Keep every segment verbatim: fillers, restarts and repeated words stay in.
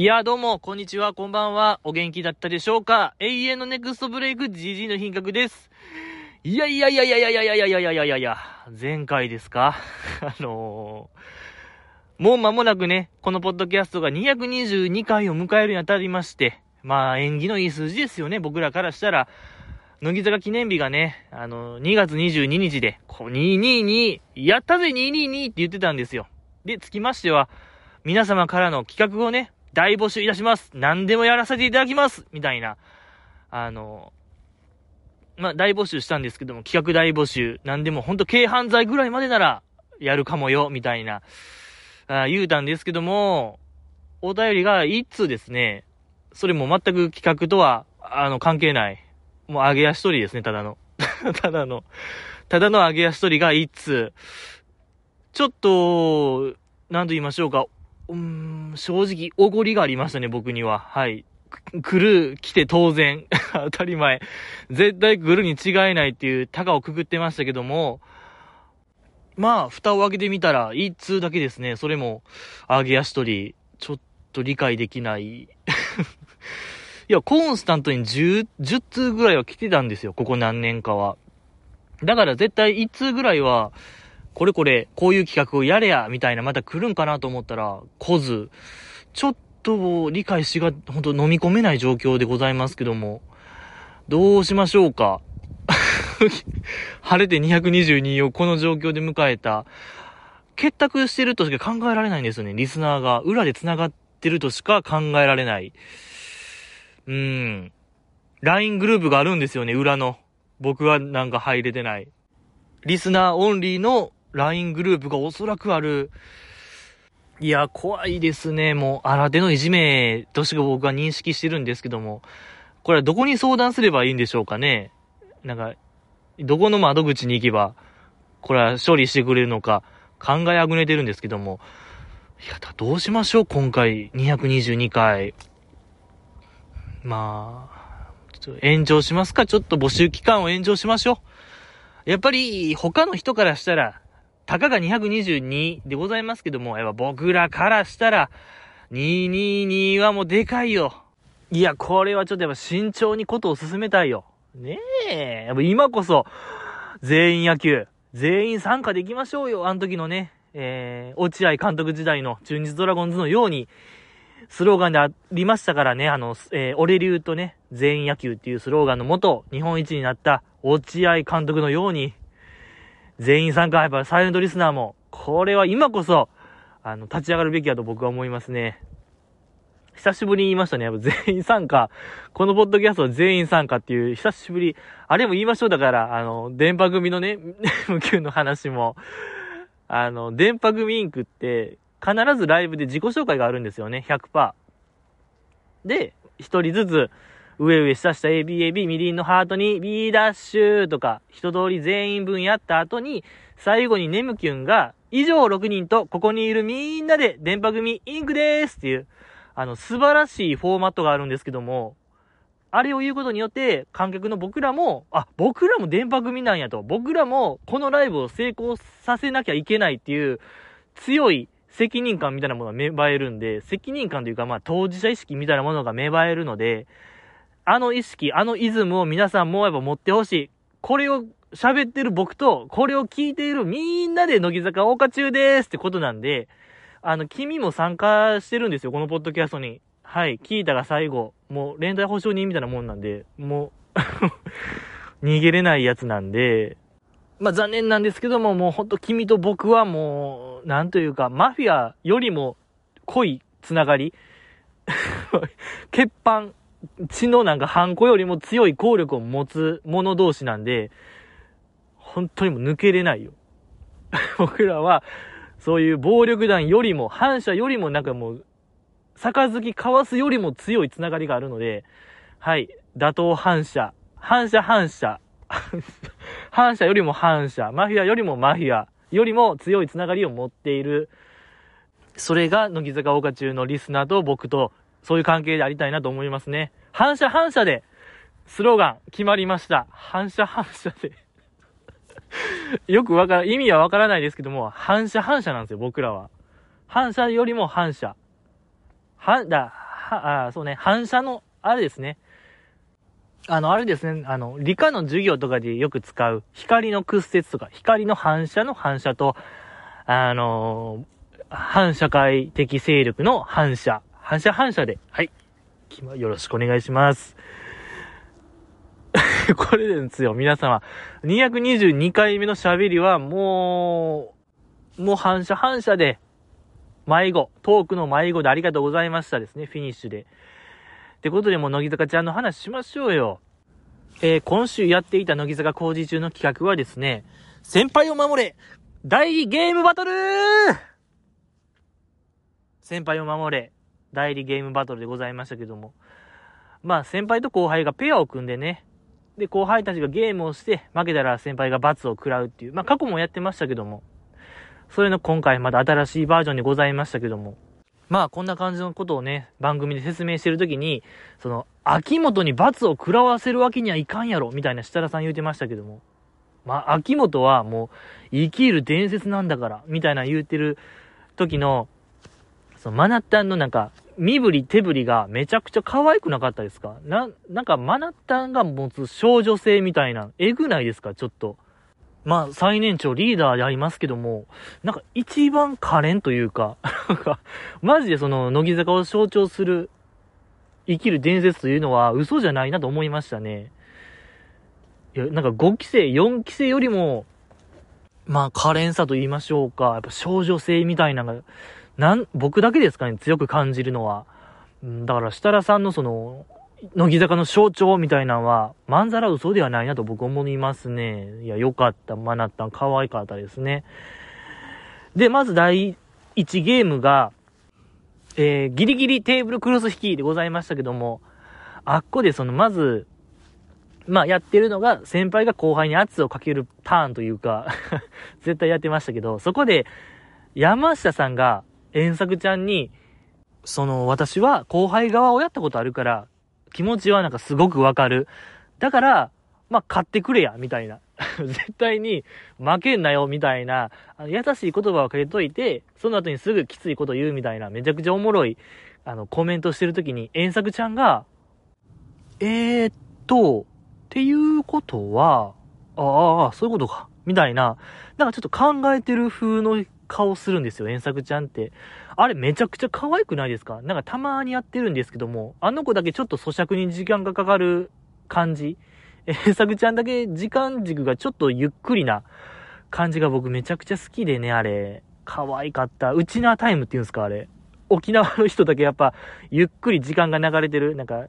いや、どうもこんにちは、こんばんは。お元気だったでしょうか。永遠のネクストブレイク ジージー の品格です。いやいやいやいやいやいやいやいやいやいやいや、前回ですかあのー、もう間もなくね、このポッドキャストがにひゃくにじゅうにかいを迎えるにあたりまして、まあ縁起のいい数字ですよね、僕らからしたら。乃木坂記念日がね、あのー、にがつにじゅうににちで、こうにひゃくにじゅうに、やったぜにひゃくにじゅうにって言ってたんですよ。で、つきましては皆様からの企画をね、大募集いたします、何でもやらせていただきますみたいな、あのまあ、大募集したんですけども、企画大募集、何でもほんと軽犯罪ぐらいまでならやるかもよみたいなあ言うたんですけども、お便りが一通ですね、それも全く企画とはあの関係ない、もう揚げ足取りですね、ただのただのただの揚げ足取りが一通、ちょっと何と言いましょうか、うーん、正直おごりがありましたね、僕には。はい。来る、来て当然当たり前、絶対来るに違いないっていう高をくぐってましたけども、まあ蓋を開けてみたら一通だけですね。それも揚げ足取り、ちょっと理解できないいや、コンスタントに 10, 10通ぐらいは来てたんですよ、ここ何年かは。だから絶対一通ぐらいはこれこれ、こういう企画をやれや、みたいな、また来るんかなと思ったら、来ず、ちょっと理解しが、ほんと飲み込めない状況でございますけども、どうしましょうか。晴れてにひゃくにじゅうにをこの状況で迎えた、結託してるとしか考えられないんですよね、リスナーが。裏で繋がってるとしか考えられない。うーん。ライン グループがあるんですよね、裏の。僕はなんか入れてない。リスナーオンリーの、ライン グループがおそらくある。いや、怖いですね。もう新手のいじめとしか僕は認識してるんですけども、これはどこに相談すればいいんでしょうかね。なんかどこの窓口に行けばこれは処理してくれるのか考えあぐねてるんですけども、いや、どうしましょう、今回にひゃくにじゅうにかい、まあちょっと延長しますか。ちょっと募集期間を延長しましょう。やっぱり他の人からしたらたかがにひゃくにじゅうにでございますけども、やっぱ僕らからしたら、にひゃくにじゅうにはもうでかいよ。いや、これはちょっとやっぱ慎重にことを進めたいよ。ねえ、やっぱ今こそ、全員野球、全員参加できましょうよ。あの時のね、えー、落合監督時代の中日ドラゴンズのように、スローガンでありましたからね、あの、えー、俺流とね、全員野球っていうスローガンの元、日本一になった落合監督のように、全員参加、やっぱサイレントリスナーも、これは今こそ、あの、立ち上がるべきだと僕は思いますね。久しぶりに言いましたね。やっぱ全員参加。このポッドキャストは全員参加っていう、久しぶり。あれも言いましょう。だから、あの、電波組のね、無給の話も、あの、電波組インクって、必ずライブで自己紹介があるんですよね。ひゃくパーセント。で、一人ずつ、上上下下 エービーエービー みりんのハートに B ダッシュとか一通り全員分やった後に、最後にネムキュンが以上ろくにんとここにいるみんなで電波組インクでーすっていう、あの素晴らしいフォーマットがあるんですけども、あれを言うことによって観客の僕らも、あ、僕らも電波組なんやと、僕らもこのライブを成功させなきゃいけないっていう強い責任感みたいなものが芽生えるんで、責任感というか、まあ当事者意識みたいなものが芽生えるので、あの意識、あのイズムを皆さんもやっぱ持ってほしい。これを喋ってる僕と、これを聞いているみんなで乃木坂謳歌中ですってことなんで、あの、君も参加してるんですよ、このポッドキャストに。はい、聞いたが最後、もう連帯保証人みたいなもんなんで、もう、逃げれないやつなんで、まあ残念なんですけども、もうほんと君と僕はもう、なんというか、マフィアよりも濃いつながり、血板、血のなんかハンコよりも強い効力を持つ者同士なんで、本当にもう抜けれないよ。僕らは、そういう暴力団よりも、反社よりもなんかもう、杯交わすよりも強いつながりがあるので、はい、打倒反社、反社反社、反社よりも反社、マフィアよりもマフィアよりも強いつながりを持っている。それが乃木坂謳歌中のリスナーと僕と、そういう関係でありたいなと思いますね。反射反射でスローガン決まりました。反射反射でよくわから意味はわからないですけども、反射反射なんですよ、僕らは。反射よりも反射。反だはあそうね、反射の、あれですね。あの、あれですね、あの、理科の授業とかでよく使う、光の屈折とか、光の反射の反射と、あのー、反社会的勢力の反射、反射反射で、はい。よろしくお願いします。これですよ、皆様。にひゃくにじゅうにかいめの喋りは、もう、もう反射反射で、迷子、トークの迷子でありがとうございましたですね、フィニッシュで。ってことでもう乃木坂ちゃんの話しましょうよ。えー、今週やっていた乃木坂工事中の企画はですね、先輩を守れ代理ゲームバトル先輩を守れ代理ゲームバトルでございましたけども、まあ先輩と後輩がペアを組んでね、で後輩たちがゲームをして負けたら先輩が罰を食らうっていう、まあ過去もやってましたけども、それの今回また新しいバージョンでございましたけども、まあこんな感じのことをね、番組で説明してるときに、その、秋元に罰を食らわせるわけにはいかんやろみたいな設楽さん言うてましたけども。まあ秋元はもう、生きる伝説なんだから、みたいな言うてる時の、そのマナッタンのなんか、身振り手振りがめちゃくちゃ可愛くなかったですか？な、なんかマナッタンが持つ少女性みたいな、えぐないですかちょっと。まあ最年長リーダーでありますけども、なんか一番可憐というか、なんかマジでその乃木坂を象徴する生きる伝説というのは嘘じゃないなと思いましたね。いや、なんかごき生よんき生よりもまあ可憐さと言いましょうか、やっぱ少女性みたいなのがなん僕だけですかね、強く感じるのは。だから設楽さんのその乃木坂の象徴みたいなのは、まんざら嘘ではないなと僕思いますね。いや、よかった。マナッタン、可愛かったですね。で、まずだいいちゲームが、えー、ギリギリテーブルクロス引きでございましたけども、あっこでその、まず、まあ、やってるのが、先輩が後輩に圧をかけるターンというか、絶対やってましたけど、そこで、山下さんが、遠作ちゃんに、その、私は後輩側をやったことあるから、気持ちはなんかすごくわかる。だから、まあ、買ってくれや、みたいな。絶対に負けんなよ、みたいな。優しい言葉をかけといて、その後にすぐきついこと言うみたいな、めちゃくちゃおもろい、あの、コメントしてるときに、遠作ちゃんが、えーっと、っていうことは、ああ、そういうことか、みたいな。なんかちょっと考えてる風の顔するんですよ、遠作ちゃんって。あれめちゃくちゃ可愛くないですか？なんかたまーにやってるんですけども、あの子だけちょっと咀嚼に時間がかかる感じ。え、さくちゃんだけ時間軸がちょっとゆっくりな感じが僕めちゃくちゃ好きでね、あれ。可愛かった。ウチナータイムって言うんですかあれ。沖縄の人だけやっぱゆっくり時間が流れてる。なんか、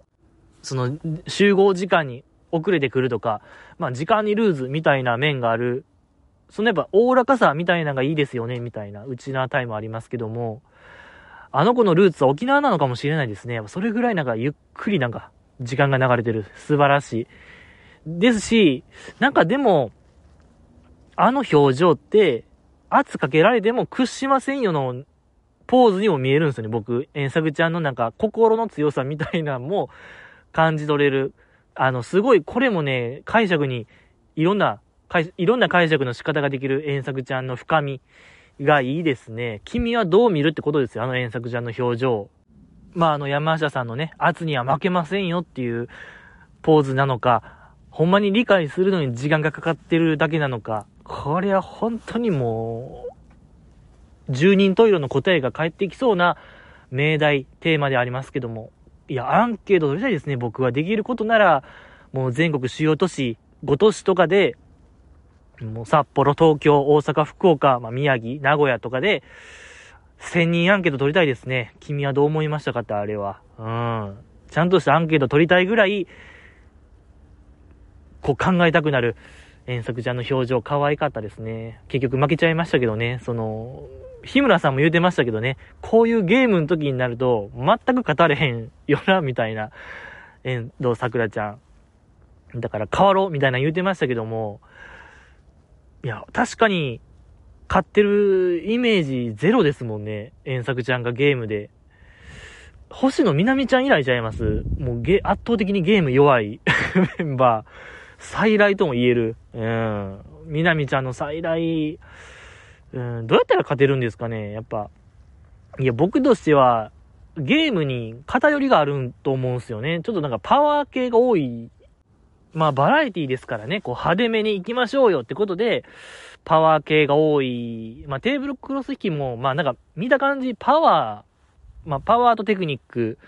その集合時間に遅れてくるとか、まあ時間にルーズみたいな面がある。そのやっぱ大らかさみたいなのがいいですよね、みたいな。ウチナータイムありますけども。あの子のルーツは沖縄なのかもしれないですね。それぐらいなんかゆっくりなんか時間が流れてる。素晴らしい。ですし、なんかでも、あの表情って圧かけられても屈しませんよのポーズにも見えるんですよね。僕、遠作ちゃんのなんか心の強さみたいなのも感じ取れる。あの、すごいこれもね、解釈にいろんな、いろんな解釈の仕方ができる遠作ちゃんの深みがいいですね。君はどう見るってことですよ、あの遠作ちゃんの表情。まああの山下さんのね、圧には負けませんよっていうポーズなのか、ほんまに理解するのに時間がかかってるだけなのか、これは本当にもう、十人十色の答えが返ってきそうな命題、テーマでありますけども。いや、アンケート取りたいですね、僕は。できることなら、もう全国主要都市、ご都市とかで、もう札幌、東京、大阪、福岡、まあ、宮城、名古屋とかで、せんにんアンケート取りたいですね。君はどう思いましたかって、あれは。うん。ちゃんとしたアンケート取りたいぐらい、こう考えたくなる、遠作ちゃんの表情、可愛かったですね。結局負けちゃいましたけどね。その、日村さんも言うてましたけどね、こういうゲームの時になると、全く語れへんよな、みたいな、遠藤桜ちゃん。だから変わろう、みたいな言うてましたけども、いや、確かに、買ってるイメージゼロですもんね。遠作ちゃんがゲームで。星野みなみちゃん以来ちゃいます。もうゲ、圧倒的にゲーム弱いメンバー。再来とも言える。うん。みなみちゃんの再来、うん、どうやったら勝てるんですかね、やっぱ。いや、僕としては、ゲームに偏りがあると思うんですよね。ちょっとなんかパワー系が多い。まあバラエティですからね、こう派手めに行きましょうよってことで、パワー系が多い。まあテーブルクロス引きも、まあなんか見た感じパワー、まあパワーとテクニック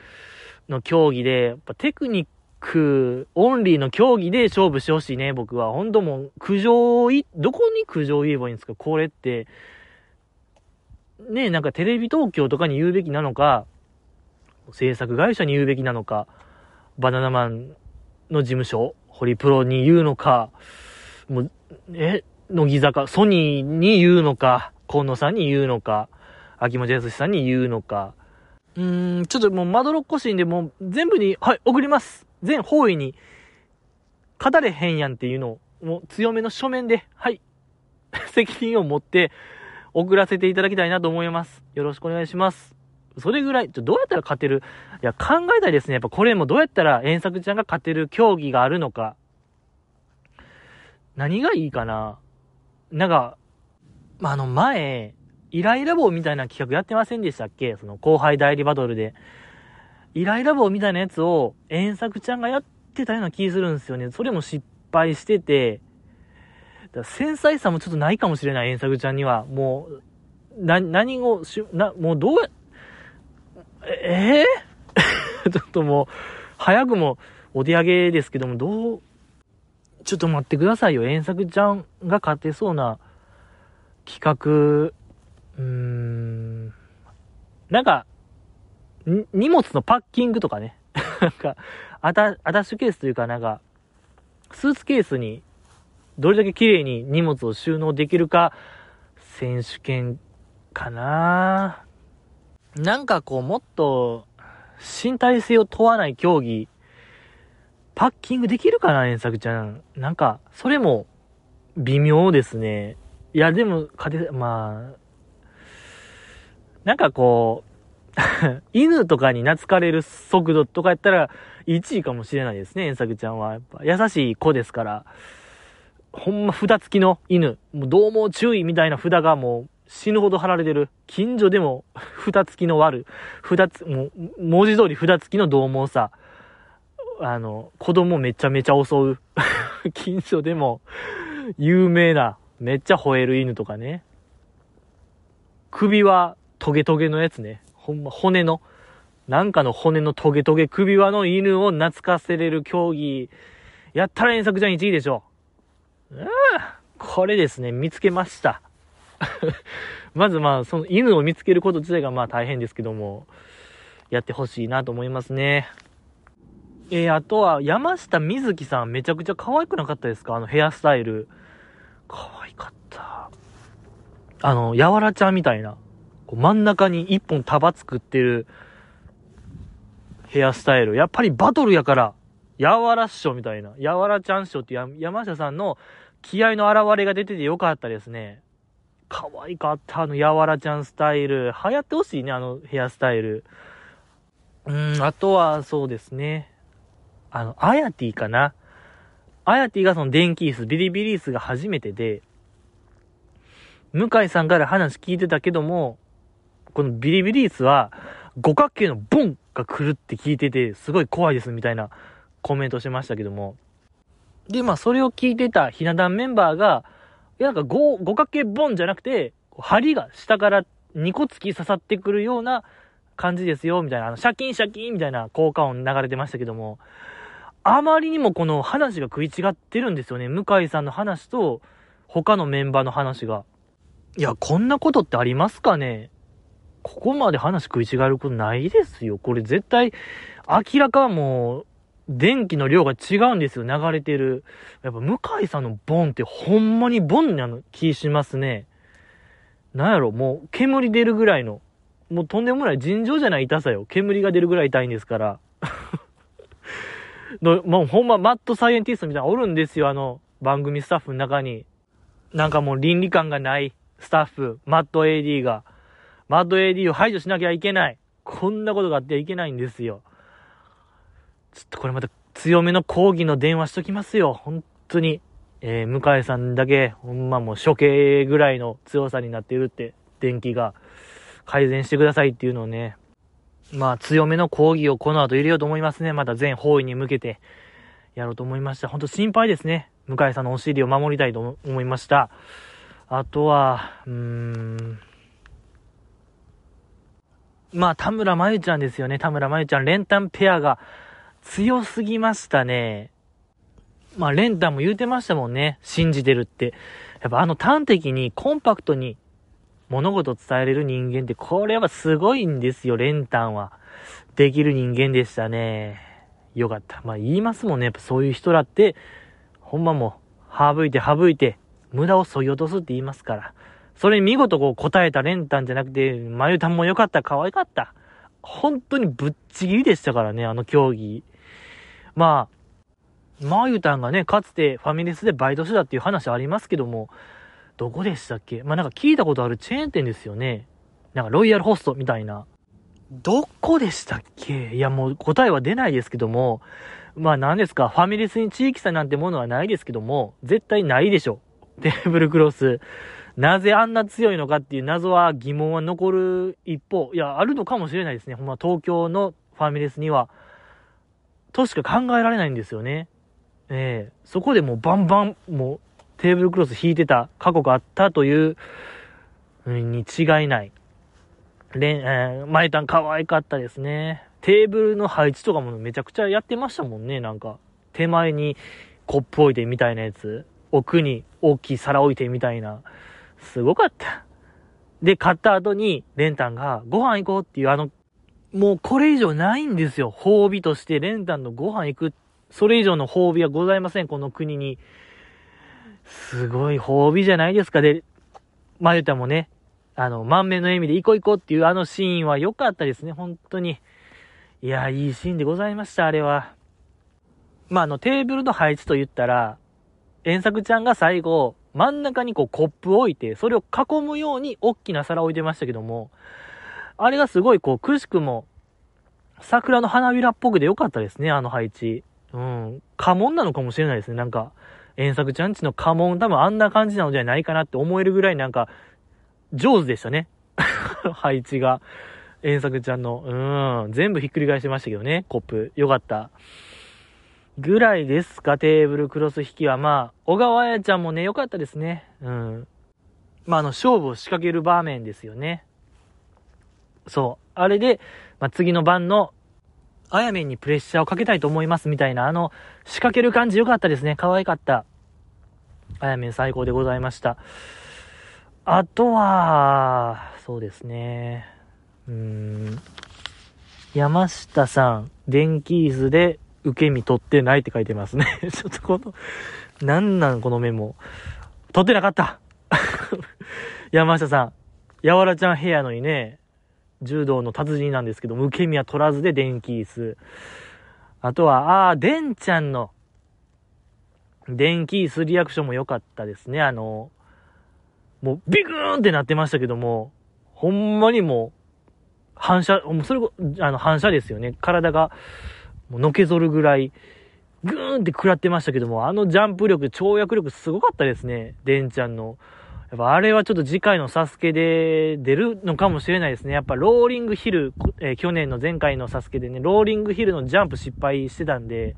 の競技で、やっぱテクニックオンリーの競技で勝負してほしいね、僕は。ほんともう苦情い、どこに苦情を言えばいいんですか、これって。ねえ、なんかテレビ東京とかに言うべきなのか、制作会社に言うべきなのか、バナナマンの事務所、ホリプロに言うのか、もう、え、乃木坂、ソニーに言うのか、河野さんに言うのか、秋元康さんに言うのか、うーん、ちょっともうまどろっこしいんで、もう全部に、はい、送ります。全方位に、語れへんやんっていうのを、もう強めの書面で、はい、責任を持って、送らせていただきたいなと思います。よろしくお願いします。それぐらい、ちょどうやったら勝てる？いや、考えたいですね。やっぱこれもどうやったら遠作ちゃんが勝てる競技があるのか。何がいいかな？なんか、あの前、イライラ棒みたいな企画やってませんでしたっけ？その後輩代理バトルで。イライラ棒みたいなやつを遠作ちゃんがやってたような気するんですよね。それも失敗してて、繊細さもちょっとないかもしれない、遠作ちゃんには。もう、な、何をし、な、もうどうや、えぇ、ー、ちょっともう、早くもお手上げですけども、どう、ちょっと待ってくださいよ。遠作ちゃんが勝てそうな企画、うーん、なんか、荷物のパッキングとかね。なんか、アタッシュケースというか、なんか、スーツケースに、どれだけ綺麗に荷物を収納できるか、選手権かな。なんかこう、もっと身体性を問わない競技、パッキングできるかな、遠作ちゃん。なんか、それも微妙ですね。いや、でも、勝て、まあ、なんかこう、犬とかに懐かれる速度とかやったら、いちいかもしれないですね、遠作ちゃんは。やっぱ優しい子ですから。ほんま札付きの犬、もうどう注意みたいな札がもう死ぬほど貼られてる。近所でも札付きの悪、札つ、もう文字通り札付きのどうさ、あの、子供めちゃめちゃ襲う。近所でも有名な、めっちゃ吠える犬とかね。首はトゲトゲのやつね。ほんま骨の、なんかの骨のトゲトゲ首輪の犬を懐かせれる競技、やったら遠作ちゃんいちいでしょ。うん、これですね、見つけました。まずまあ、その犬を見つけること自体がまあ大変ですけども、やってほしいなと思いますね。えー、あとは山下美月さん、めちゃくちゃ可愛くなかったですか？あのヘアスタイル。可愛かった。あの、やわらちゃんみたいな、こう真ん中に一本束作ってるヘアスタイル。やっぱりバトルやから、やわらっしょみたいな、やわらちゃんっしょっていう山下さんの気合の表れが出ててよかったですね。可愛かった、あのやわらちゃんスタイル。流行ってほしいね、あのヘアスタイル。うーん、あとはそうですね。あの、アヤティかな。アヤティがその電気椅子、ビリビリ椅子が初めてで、向井さんから話聞いてたけども、このビリビリ椅子は五角形のボンが来るって聞いてて、すごい怖いですみたいなコメントしましたけども。で、まあ、それを聞いてたひな壇メンバーが、いや、なんか五角形ボンじゃなくて、針が下からにこ突き刺さってくるような感じですよ、みたいな、あの、シャキンシャキンみたいな効果音流れてましたけども、あまりにもこの話が食い違ってるんですよね。向井さんの話と、他のメンバーの話が。いや、こんなことってありますかね？ここまで話食い違うことないですよ。これ絶対、明らかもう、電気の量が違うんですよ、流れてる。やっぱ向井さんのボンってほんまにボンなの気しますね。なんやろ、もう煙出るぐらいの、もうとんでもない尋常じゃない痛さよ。煙が出るぐらい痛いんですから。のもうほんまマッドサイエンティストみたいなのおるんですよ、あの番組スタッフの中に。なんかもう倫理観がないスタッフ、マッド エーディー が。マッド エーディー を排除しなきゃいけない。こんなことがあってはいけないんですよ。ちょっとこれまた強めの抗議の電話しときますよ。本当に。えー、向井さんだけ、ほんまもう処刑ぐらいの強さになっているって、電気が改善してくださいっていうのをね。まあ強めの講義をこの後入れようと思いますね。また全方位に向けてやろうと思いました。本当心配ですね。向井さんのお尻を守りたいと思いました。あとはうーんまあ田村真由ちゃんですよね。田村真由ちゃん連単ペアが強すぎましたね。まあ連単も言うてましたもんね。信じてるってやっぱあの端的にコンパクトに物事を伝えれる人間ってこれはすごいんですよ。連単はできる人間でしたね。よかった。まあ言いますもんね。やっぱそういう人らってほんまもう省いて省いて無駄を削ぎ落とすって言いますから。それに見事こう答えた連単じゃなくてまゆたんも良かった。可愛かった。本当にぶっちぎりでしたからね、あの競技。まあまゆたんがねかつてファミレスでバイトしてたっていう話ありますけども、どこでしたっけ？まあなんか聞いたことあるチェーン店ですよね。なんかロイヤルホストみたいな。どこでしたっけ？いやもう答えは出ないですけども、まあ何ですか、ファミレスに地域差なんてものはないですけども、絶対ないでしょ。テーブルクロス。なぜあんな強いのかっていう謎は疑問は残る一方、いやあるのかもしれないですね。ほんま東京のファミレスには、としか考えられないんですよね。ええ、そこでもうバンバン、もうテーブルクロス引いてた過去があったというに違いない。れん、えー、前たん可愛かったですね。テーブルの配置とかもめちゃくちゃやってましたもんね。なんか手前にコップ置いてみたいなやつ、奥に大きい皿置いてみたいな、すごかった。で買った後にレンタンがご飯行こうっていう、あのもうこれ以上ないんですよ。褒美としてレンタンのご飯行く、それ以上の褒美はございません、この国に。すごい褒美じゃないですか。でまゆたもね、あの満面の笑みで行こう行こうっていうあのシーンは良かったですね。本当にいやいいシーンでございました、あれは。まああのテーブルの配置と言ったら、遠作ちゃんが最後真ん中にこうコップを置いて、それを囲むように大きな皿を置いてましたけども、あれがすごいこうくしくも桜の花びらっぽくで良かったですね、あの配置。うん、家紋なのかもしれないですね。なんか遠作ちゃんちの家紋多分あんな感じなのじゃないかなって思えるぐらい、なんか上手でしたね配置が遠作ちゃんの。うーん全部ひっくり返してましたけどね、コップ。よかったぐらいですか、テーブルクロス引きは。まあ小川彩ちゃんもねよかったですね。うんまああの勝負を仕掛ける場面ですよね。そうあれで、まあ、次の番のあやめんにプレッシャーをかけたいと思いますみたいな、あの仕掛ける感じ良かったですね。可愛かった。あやめん最高でございました。あとはそうですね、うーん山下さん電気椅子で受け身取ってないって書いてますねちょっとこのなんなんこのメモ、取ってなかった山下さんやわらちゃん部屋のにね、柔道の達人なんですけども、受け身は取らずで電気椅子。あとは、あー、でんちゃんの電気椅子リアクションも良かったですね。あの、もうビクーンってなってましたけども、ほんまにもう反射、もうそれこ、あの反射ですよね。体がもうのけぞるぐらい、グーンって食らってましたけども、あのジャンプ力、跳躍力すごかったですね。でんちゃんの。やっぱあれはちょっと次回のサスケで出るのかもしれないですね。やっぱローリングヒル、えー、去年の前回のサスケでね、ローリングヒルのジャンプ失敗してたんで、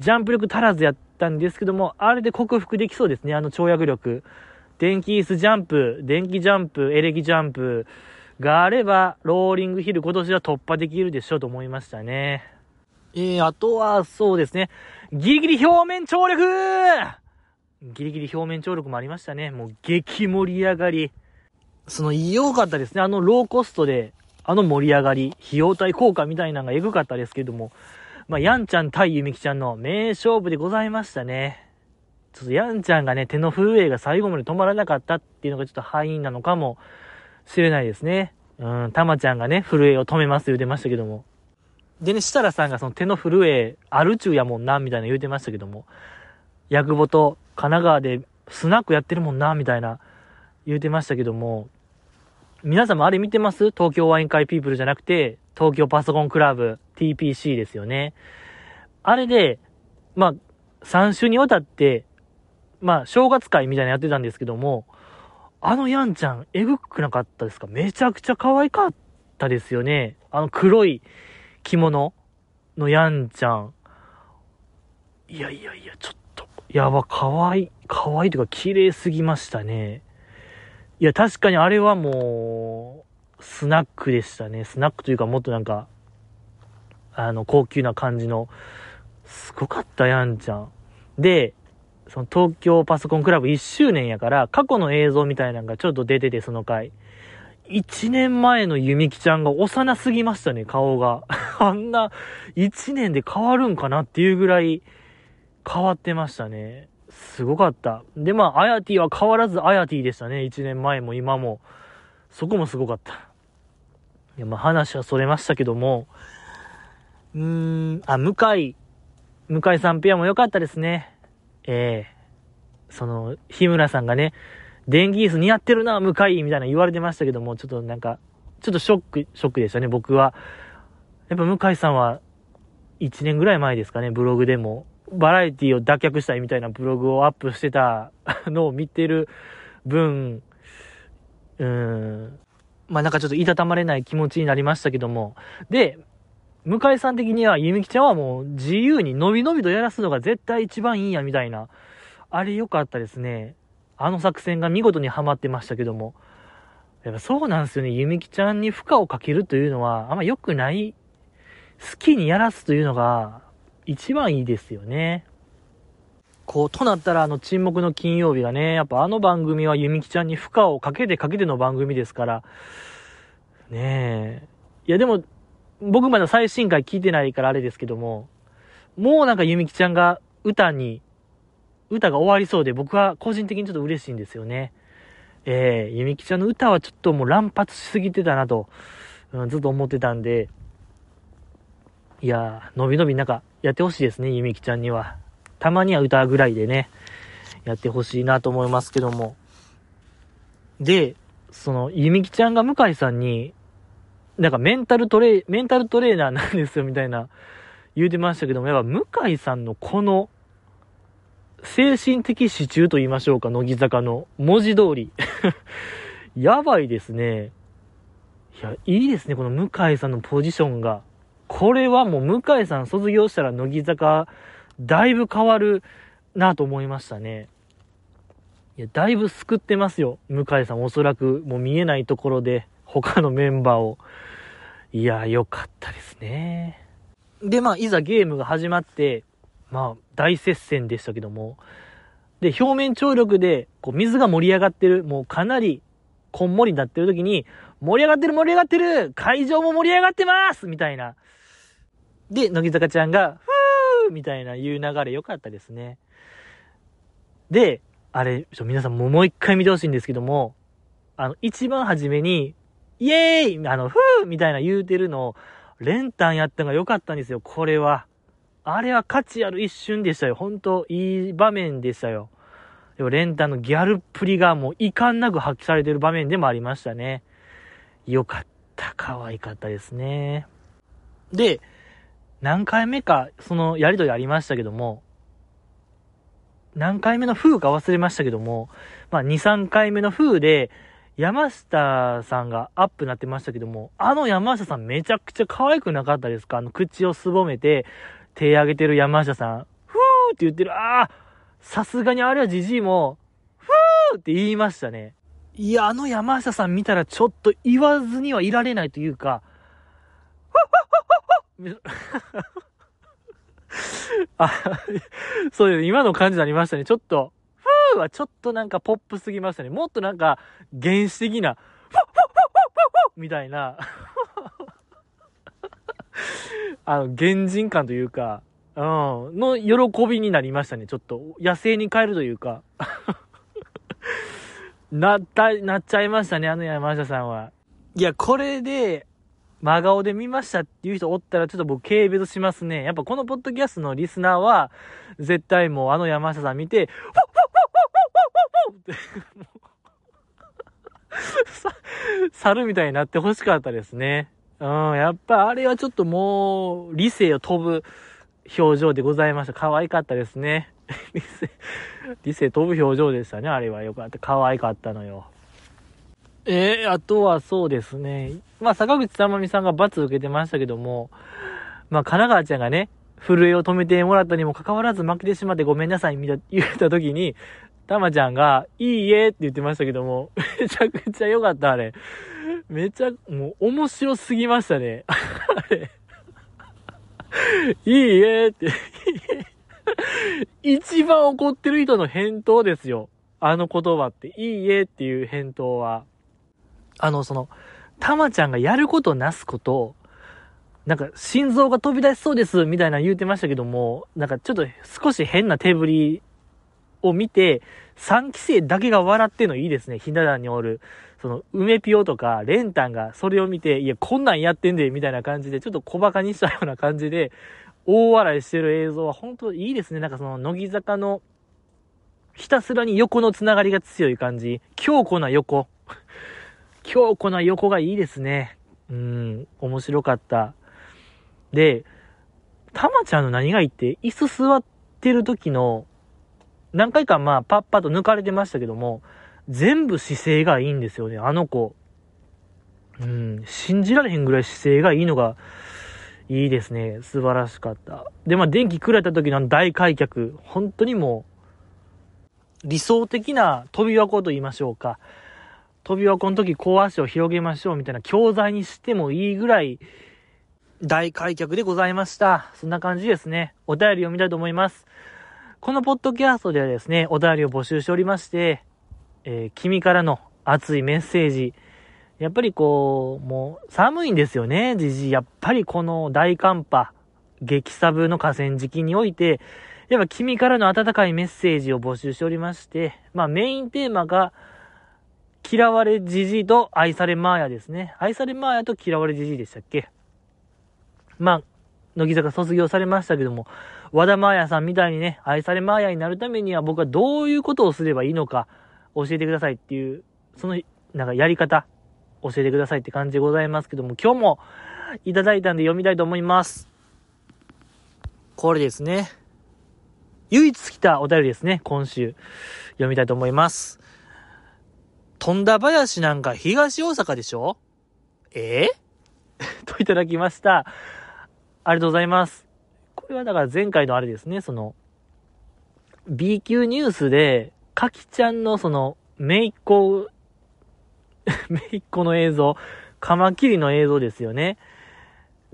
ジャンプ力足らずやったんですけども、あれで克服できそうですね、あの跳躍力。電気椅子ジャンプ、電気ジャンプ、エレキジャンプがあれば、ローリングヒル今年は突破できるでしょうと思いましたね。えー、あとはそうですね、ギリギリ表面張力ギリギリ表面張力もありましたね。もう激盛り上がり。その良かったですね。あのローコストで、あの盛り上がり、費用対効果みたいなのがエグかったですけども、まあ、ヤンちゃん対ユミキちゃんの名勝負でございましたね。ちょっとヤンちゃんがね、手の震えが最後まで止まらなかったっていうのがちょっと敗因なのかもしれないですね。うん、たまちゃんがね、震えを止めます言うてましたけども。でね、設楽さんがその手の震え、あるちゅうやもんな、みたいな言うてましたけども、ヤクボと神奈川でスナックやってるもんなみたいな言うてましたけども、皆さんもあれ見てます？東京ワイン会ピープルじゃなくて東京パソコンクラブ ティーピーシー ですよね。あれでまあさん週にわたってまあ正月会みたいなやってたんですけども、あのやんちゃんえぐくなかったですか？めちゃくちゃ可愛かっったですよね。あの黒い着物のやんちゃん。いやいやいや、ちょっと、やば、かわいい、かわいいというか綺麗すぎましたね。いや、確かにあれはもう、スナックでしたね。スナックというか、もっとなんか、あの、高級な感じの、すごかった、やんちゃん。で、その東京パソコンクラブいっしゅうねんやから、過去の映像みたいなのがちょっと出てて、その回。いちねんまえのゆみきちゃんが幼すぎましたね、顔が。あんな、いちねんで変わるんかなっていうぐらい、変わってましたね。すごかった。で、まあ、アヤティは変わらずアヤティでしたね。いちねんまえも今も。そこもすごかった。いや、まあ、話はそれましたけども。うーん、あ、向井、向井さんペアも良かったですね。ええー、その、日村さんがね、電気椅子似合ってるな、向井みたいな言われてましたけども、ちょっとなんか、ちょっとショック、ショックでしたね、僕は。やっぱ向井さんは、いちねんぐらい前ですかね、ブログでも。バラエティを脱却したいみたいなブログをアップしてたのを見てる分、うーん、まあなんかちょっといたたまれない気持ちになりましたけども。で、向井さん的にはゆみきちゃんはもう自由にのびのびとやらすのが絶対一番いいんやみたいな、あれ良かったですね。あの作戦が見事にはまってましたけども、やっぱそうなんですよね。ゆみきちゃんに負荷をかけるというのはあんま良くない。好きにやらすというのが一番いいですよね。こうとなったら、あの沈黙の金曜日がね、やっぱあの番組はゆみきちゃんに負荷をかけてかけての番組ですからね。え、いやでも僕まだ最新回聞いてないからあれですけども、もうなんかゆみきちゃんが歌に歌が終わりそうで、僕は個人的にちょっと嬉しいんですよね。えー、ゆみきちゃんの歌はちょっともう乱発しすぎてたなと、うん、ずっと思ってたんで、いやー、のびのびなんかやってほしいですね、ゆみきちゃんには。たまには歌ぐらいでね、やってほしいなと思いますけども。で、そのゆみきちゃんが向井さんになんかメンタルトレー、メンタルトレーナーなんですよみたいな言うてましたけども、やっぱ向井さんのこの精神的支柱と言いましょうか、乃木坂の文字通りやばいですね。いや、いいですね、この向井さんのポジションが。これはもう向井さん卒業したら乃木坂だいぶ変わるなと思いましたね。いや、だいぶ救ってますよ、向井さん。おそらくもう見えないところで他のメンバーを。いや、良かったですね。で、まあいざゲームが始まって、まあ大接戦でしたけども、で表面張力でこう水が盛り上がってる、もうかなりこんもりになってる時に、盛り上がってる盛り上がってる、会場も盛り上がってますみたいな。で、乃木坂ちゃんがふーみたいな言う流れ良かったですね。で、あれちょ皆さんももう一回見てほしいんですけども、あの一番初めにイエーイ、あのふーみたいな言うてるのを連単やったのが良かったんですよ。これはあれは価値ある一瞬でしたよ。本当いい場面でしたよ。でも連単のギャルっぷりがもう遺憾なく発揮されてる場面でもありましたね。良かった、可愛かったですね。で、何回目かそのやりとりありましたけども、何回目の風か忘れましたけども、まあにさんかいめの風で山下さんがアップになってましたけども、あの山下さんめちゃくちゃ可愛くなかったですか？あの口をすぼめて手上げてる山下さん、ふーって言ってる。あー、さすがにあれはジジイもふーって言いましたね。いや、あの山下さん見たらちょっと言わずにはいられないというか、あ、そういう今の感じになりましたね。ちょっとふーはちょっとなんかポップすぎましたね。もっとなんか原始的なふっふっふっふっみたいなあの原人感というか、うん、の喜びになりましたね。ちょっと野生に帰るというかなった、なっちゃいましたね、あの山下さんは。いや、これで、真顔で見ましたっていう人おったら、ちょっと僕、軽蔑しますね。やっぱこのポッドキャストのリスナーは、絶対もうあの山下さん見て、猿みたいになってほしかったですね。うん、やっぱあれはちょっともう、理性を飛ぶ表情でございました。可愛かったですね。理性、理性飛ぶ表情でしたね。あれはよかった。可愛かったのよ。えー、あとはそうですね。まあ、坂口珠美さんが罰を受けてましたけども、まあ、神奈川ちゃんがね、震えを止めてもらったにもかかわらず負けてしまってごめんなさい、みたいな言った時に、玉ちゃんが、いいえって言ってましたけども、めちゃくちゃ良かった、あれ。めちゃ、もう、面白すぎましたね。あれ。いいえって。一番怒ってる人の返答ですよ。あの言葉って、いいえっていう返答は。あの、その、たまちゃんがやることなすこと、なんか、心臓が飛び出しそうです、みたいな言うてましたけども、なんかちょっと少し変な手振りを見て、さんき生だけが笑ってるのいいですね。ひな壇におる、その、梅ピオとか、レンタンがそれを見て、いや、こんなんやってんで、みたいな感じで、ちょっと小馬鹿にしたような感じで、大笑いしてる映像は本当いいですね。なんかその、乃木坂の、ひたすらに横のつながりが強い感じ。強固な横。強固な横がいいですね。うん、面白かった。で、たまちゃんの何がいいって、椅子座ってる時の、何回かまあ、パッパと抜かれてましたけども、全部姿勢がいいんですよね、あの子。うん、信じられへんぐらい姿勢がいいのが、いいですね。素晴らしかった。で、まあ、電気食らった時の大開脚。本当にもう、理想的な飛び箱と言いましょうか。飛び箱の時、こう足を広げましょうみたいな教材にしてもいいぐらい、大開脚でございました。そんな感じですね。お便り読みたいと思います。このポッドキャストではですね、お便りを募集しておりまして、えー、君からの熱いメッセージ。やっぱりこう、もう寒いんですよね、じじい。やっぱりこの大寒波、激サブの河川敷において、やっぱ君からの温かいメッセージを募集しておりまして、まあメインテーマが、嫌われじじいと愛されマーヤですね。愛されマーヤと嫌われじじいでしたっけ。まあ、乃木坂卒業されましたけども、和田マーヤさんみたいにね、愛されマーヤになるためには僕はどういうことをすればいいのか教えてくださいっていう、そのなんかやり方教えてくださいって感じでございますけども、今日もいただいたんで読みたいと思います。これですね。唯一来たお便りですね、今週。読みたいと思います。富田林なんか東大阪でしょ？えー、といただきました。ありがとうございます。これはだから前回のあれですね、その、B 級ニュースで、かきちゃんのその、めいっ子、めいっ子の映像、カマキリの映像ですよね。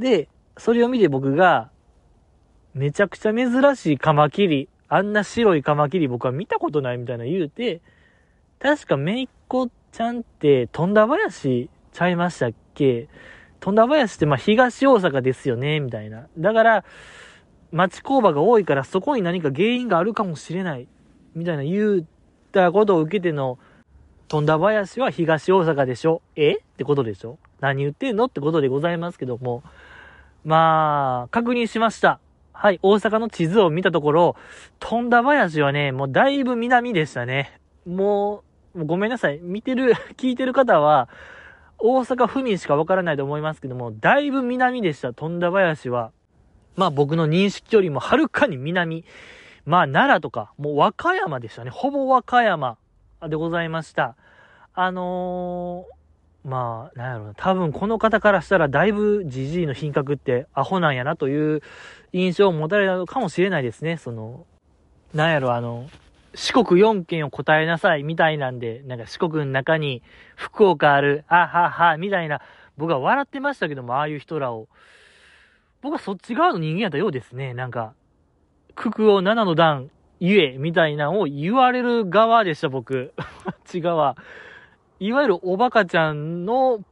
で、それを見て僕が、めちゃくちゃ珍しいカマキリ、あんな白いカマキリ僕は見たことないみたいな言うて、確かめいっ子ちゃんって、富田林ちゃいましたっけ？富田林ってまあ東大阪ですよねみたいな。だから町工場が多いからそこに何か原因があるかもしれないみたいな言ったことを受けての富田林は東大阪でしょえってことでしょ何言ってんのってことでございますけども、まあ確認しました。はい、大阪の地図を見たところ富田林はねもうだいぶ南でしたね。もう、もうごめんなさい、見てる聞いてる方は大阪府民しかわからないと思いますけども、だいぶ南でした、富田林は。まあ僕の認識よりもはるかに南。まあ奈良とか、もう和歌山でしたね。ほぼ和歌山でございました。あのー、まあ、なんやろうな。多分この方からしたらだいぶジジイの品格ってアホなんやなという印象を持たれたかもしれないですね。その、なんやろ、あの、四国よん県を答えなさいみたいなんで、なんか四国の中に福岡ある、あはは、みたいな、僕は笑ってましたけども、ああいう人らを。僕はそっち側の人間やったようですね。なんか、九九を七の段言え、みたいなのを言われる側でした、僕。あっち側。いわゆるおバカちゃんの、う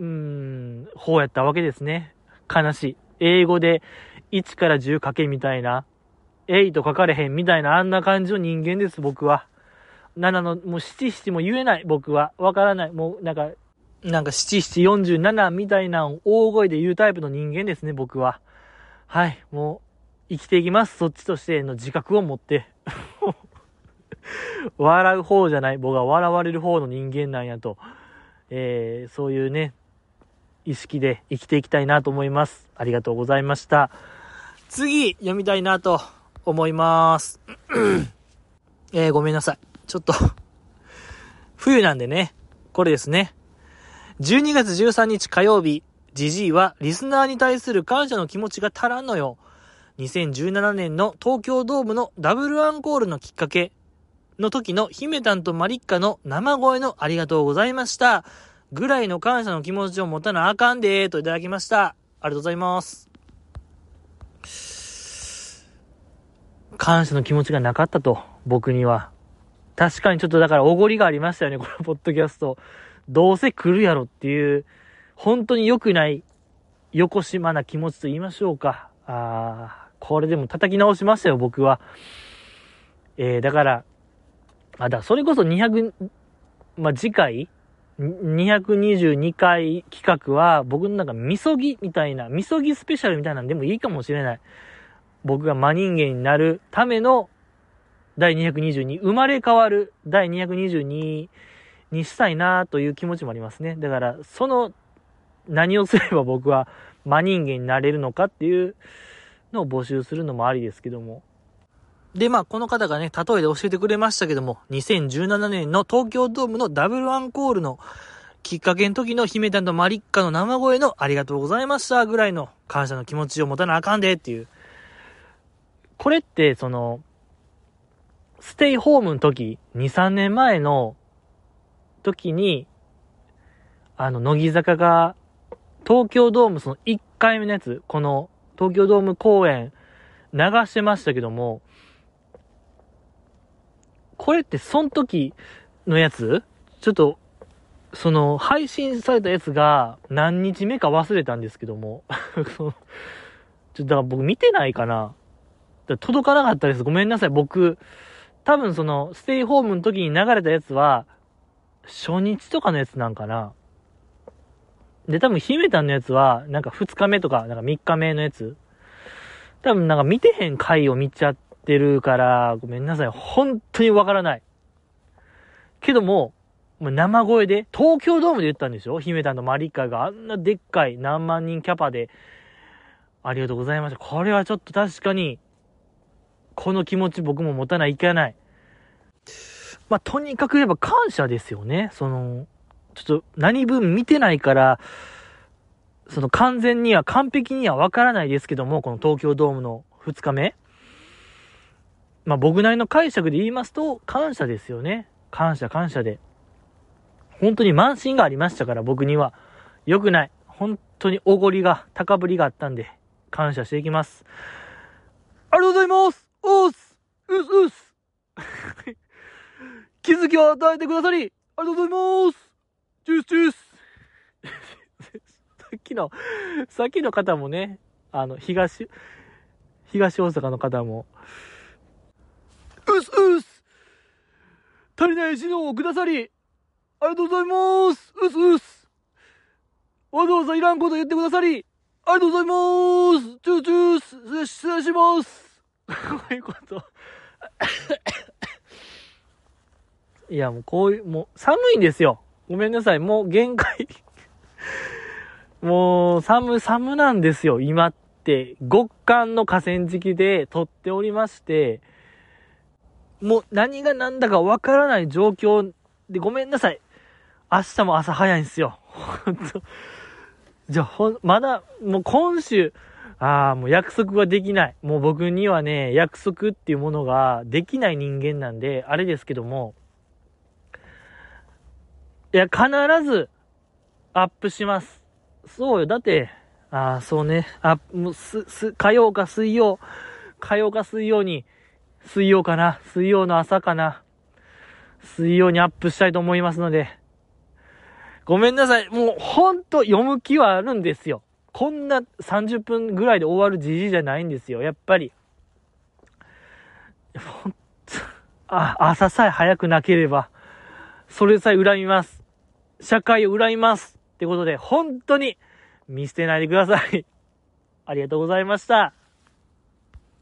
ーん、方やったわけですね。悲しい。英語でいちからじゅうかけみたいな。はちと書かれへんみたいなあんな感じの人間です僕は。ななのもうなな、ななも言えない僕はわからない。もうなんかなんかなな、なな、よんじゅうななみたいなのを大声で言うタイプの人間ですね僕は。はい、もう生きていきます。そっちとしての自覚を持って笑う方じゃない僕は笑われる方の人間なんやと、えー、そういうね意識で生きていきたいなと思います。ありがとうございました。次読みたいなと思います、えー、ごめんなさいちょっと冬なんでねこれですね。じゅうにがつじゅうさんにち火曜日、ジジイはリスナーに対する感謝の気持ちが足らんのよ。にせんじゅうななねんの東京ドームのダブルアンコールのきっかけの時の姫たんとマリッカの生声のありがとうございましたぐらいの感謝の気持ちを持たなあかんでーといただきました。ありがとうございます。感謝の気持ちがなかったと、僕には。確かにちょっとだからおごりがありましたよね、このポッドキャスト。どうせ来るやろっていう本当に良くないよこしまな気持ちと言いましょうか。あー、これでも叩き直しましたよ、僕は。えー、だから、あ、だ、それこそにひゃく、まあ、次回、にひゃくにじゅうにかい企画は、僕のなんか、みそぎみたいな、みそぎスペシャルみたいなんでもいいかもしれない。僕が真人間になるための、だいにひゃくにじゅうに、生まれ変わるだいにひゃくにじゅうににしたいなという気持ちもありますね。だから、その、何をすれば僕は、真人間になれるのかっていうのを募集するのもありですけども。で、まあ、この方がね、例えで教えてくれましたけども、にせんじゅうななねんの東京ドームのダブルアンコールのきっかけの時の姫たんとマリッカの生声のありがとうございましたぐらいの感謝の気持ちを持たなあかんでっていう。これって、その、ステイホームの時、にさんねんまえの時に、あの、乃木坂が、東京ドームそのいっかいめのやつ、この東京ドーム公演流してましたけども、これってその時のやつ、ちょっとその配信されたやつが何日目か忘れたんですけどもちょっとだから僕見てないかな、だから届かなかったです。ごめんなさい。僕多分そのステイホームの時に流れたやつは初日とかのやつなんかな。で、多分、姫たんのやつは、なんかふつかめとか、なんかみっかめのやつ。多分、なんか見てへん回を見ちゃってるから、ごめんなさい。本当にわからない。けども、もう生声で、東京ドームで言ったんでしょ？姫たんとマリカがあんなでっかい何万人キャパで、ありがとうございました。これはちょっと確かに、この気持ち僕も持たない、いけない。まあ、とにかく言えば感謝ですよね。その、ちょっと何分見てないから、その完全には完璧にはわからないですけども、この東京ドームのふつかめ。まあ僕なりの解釈で言いますと、感謝ですよね。感謝感謝で。本当に満身がありましたから、僕には。良くない。本当におごりが、高ぶりがあったんで、感謝していきます。ありがとうございますおーすうっうっす気づきを与えてくださり、ありがとうございますチュースチュースさっきの、さっきの方もね、あの、東、東大阪の方も、うっすうっす足りない指導をくださり、ありがとうございますうっすうっすわざわざいらんこと言ってくださり、ありがとうございますチューチュース失礼しますこういうこと。いや、もうこういう、もう寒いんですよ。ごめんなさい。もう限界。もう寒、寒なんですよ。今って。極寒の河川敷で撮っておりまして、もう何が何だかわからない状況でごめんなさい。明日も朝早いんですよ。ほんと。じゃあほん、まだ、もう今週、ああ、もう約束ができない。もう僕にはね、約束っていうものができない人間なんで、あれですけども、いや、必ず、アップします。そうよ。だって、ああ、そうね。あ、もう、す、す、火曜か水曜。火曜か水曜に、水曜かな。水曜の朝かな。水曜にアップしたいと思いますので。ごめんなさい。もう、ほんと、読む気はあるんですよ。こんなさんじゅっぷんぐらいで終わるじじいじゃないんですよ。やっぱり。ほんと、あ、朝さえ早くなければ、それさえ恨みます。社会を恨みますってことで、本当に見捨てないでください。ありがとうございました。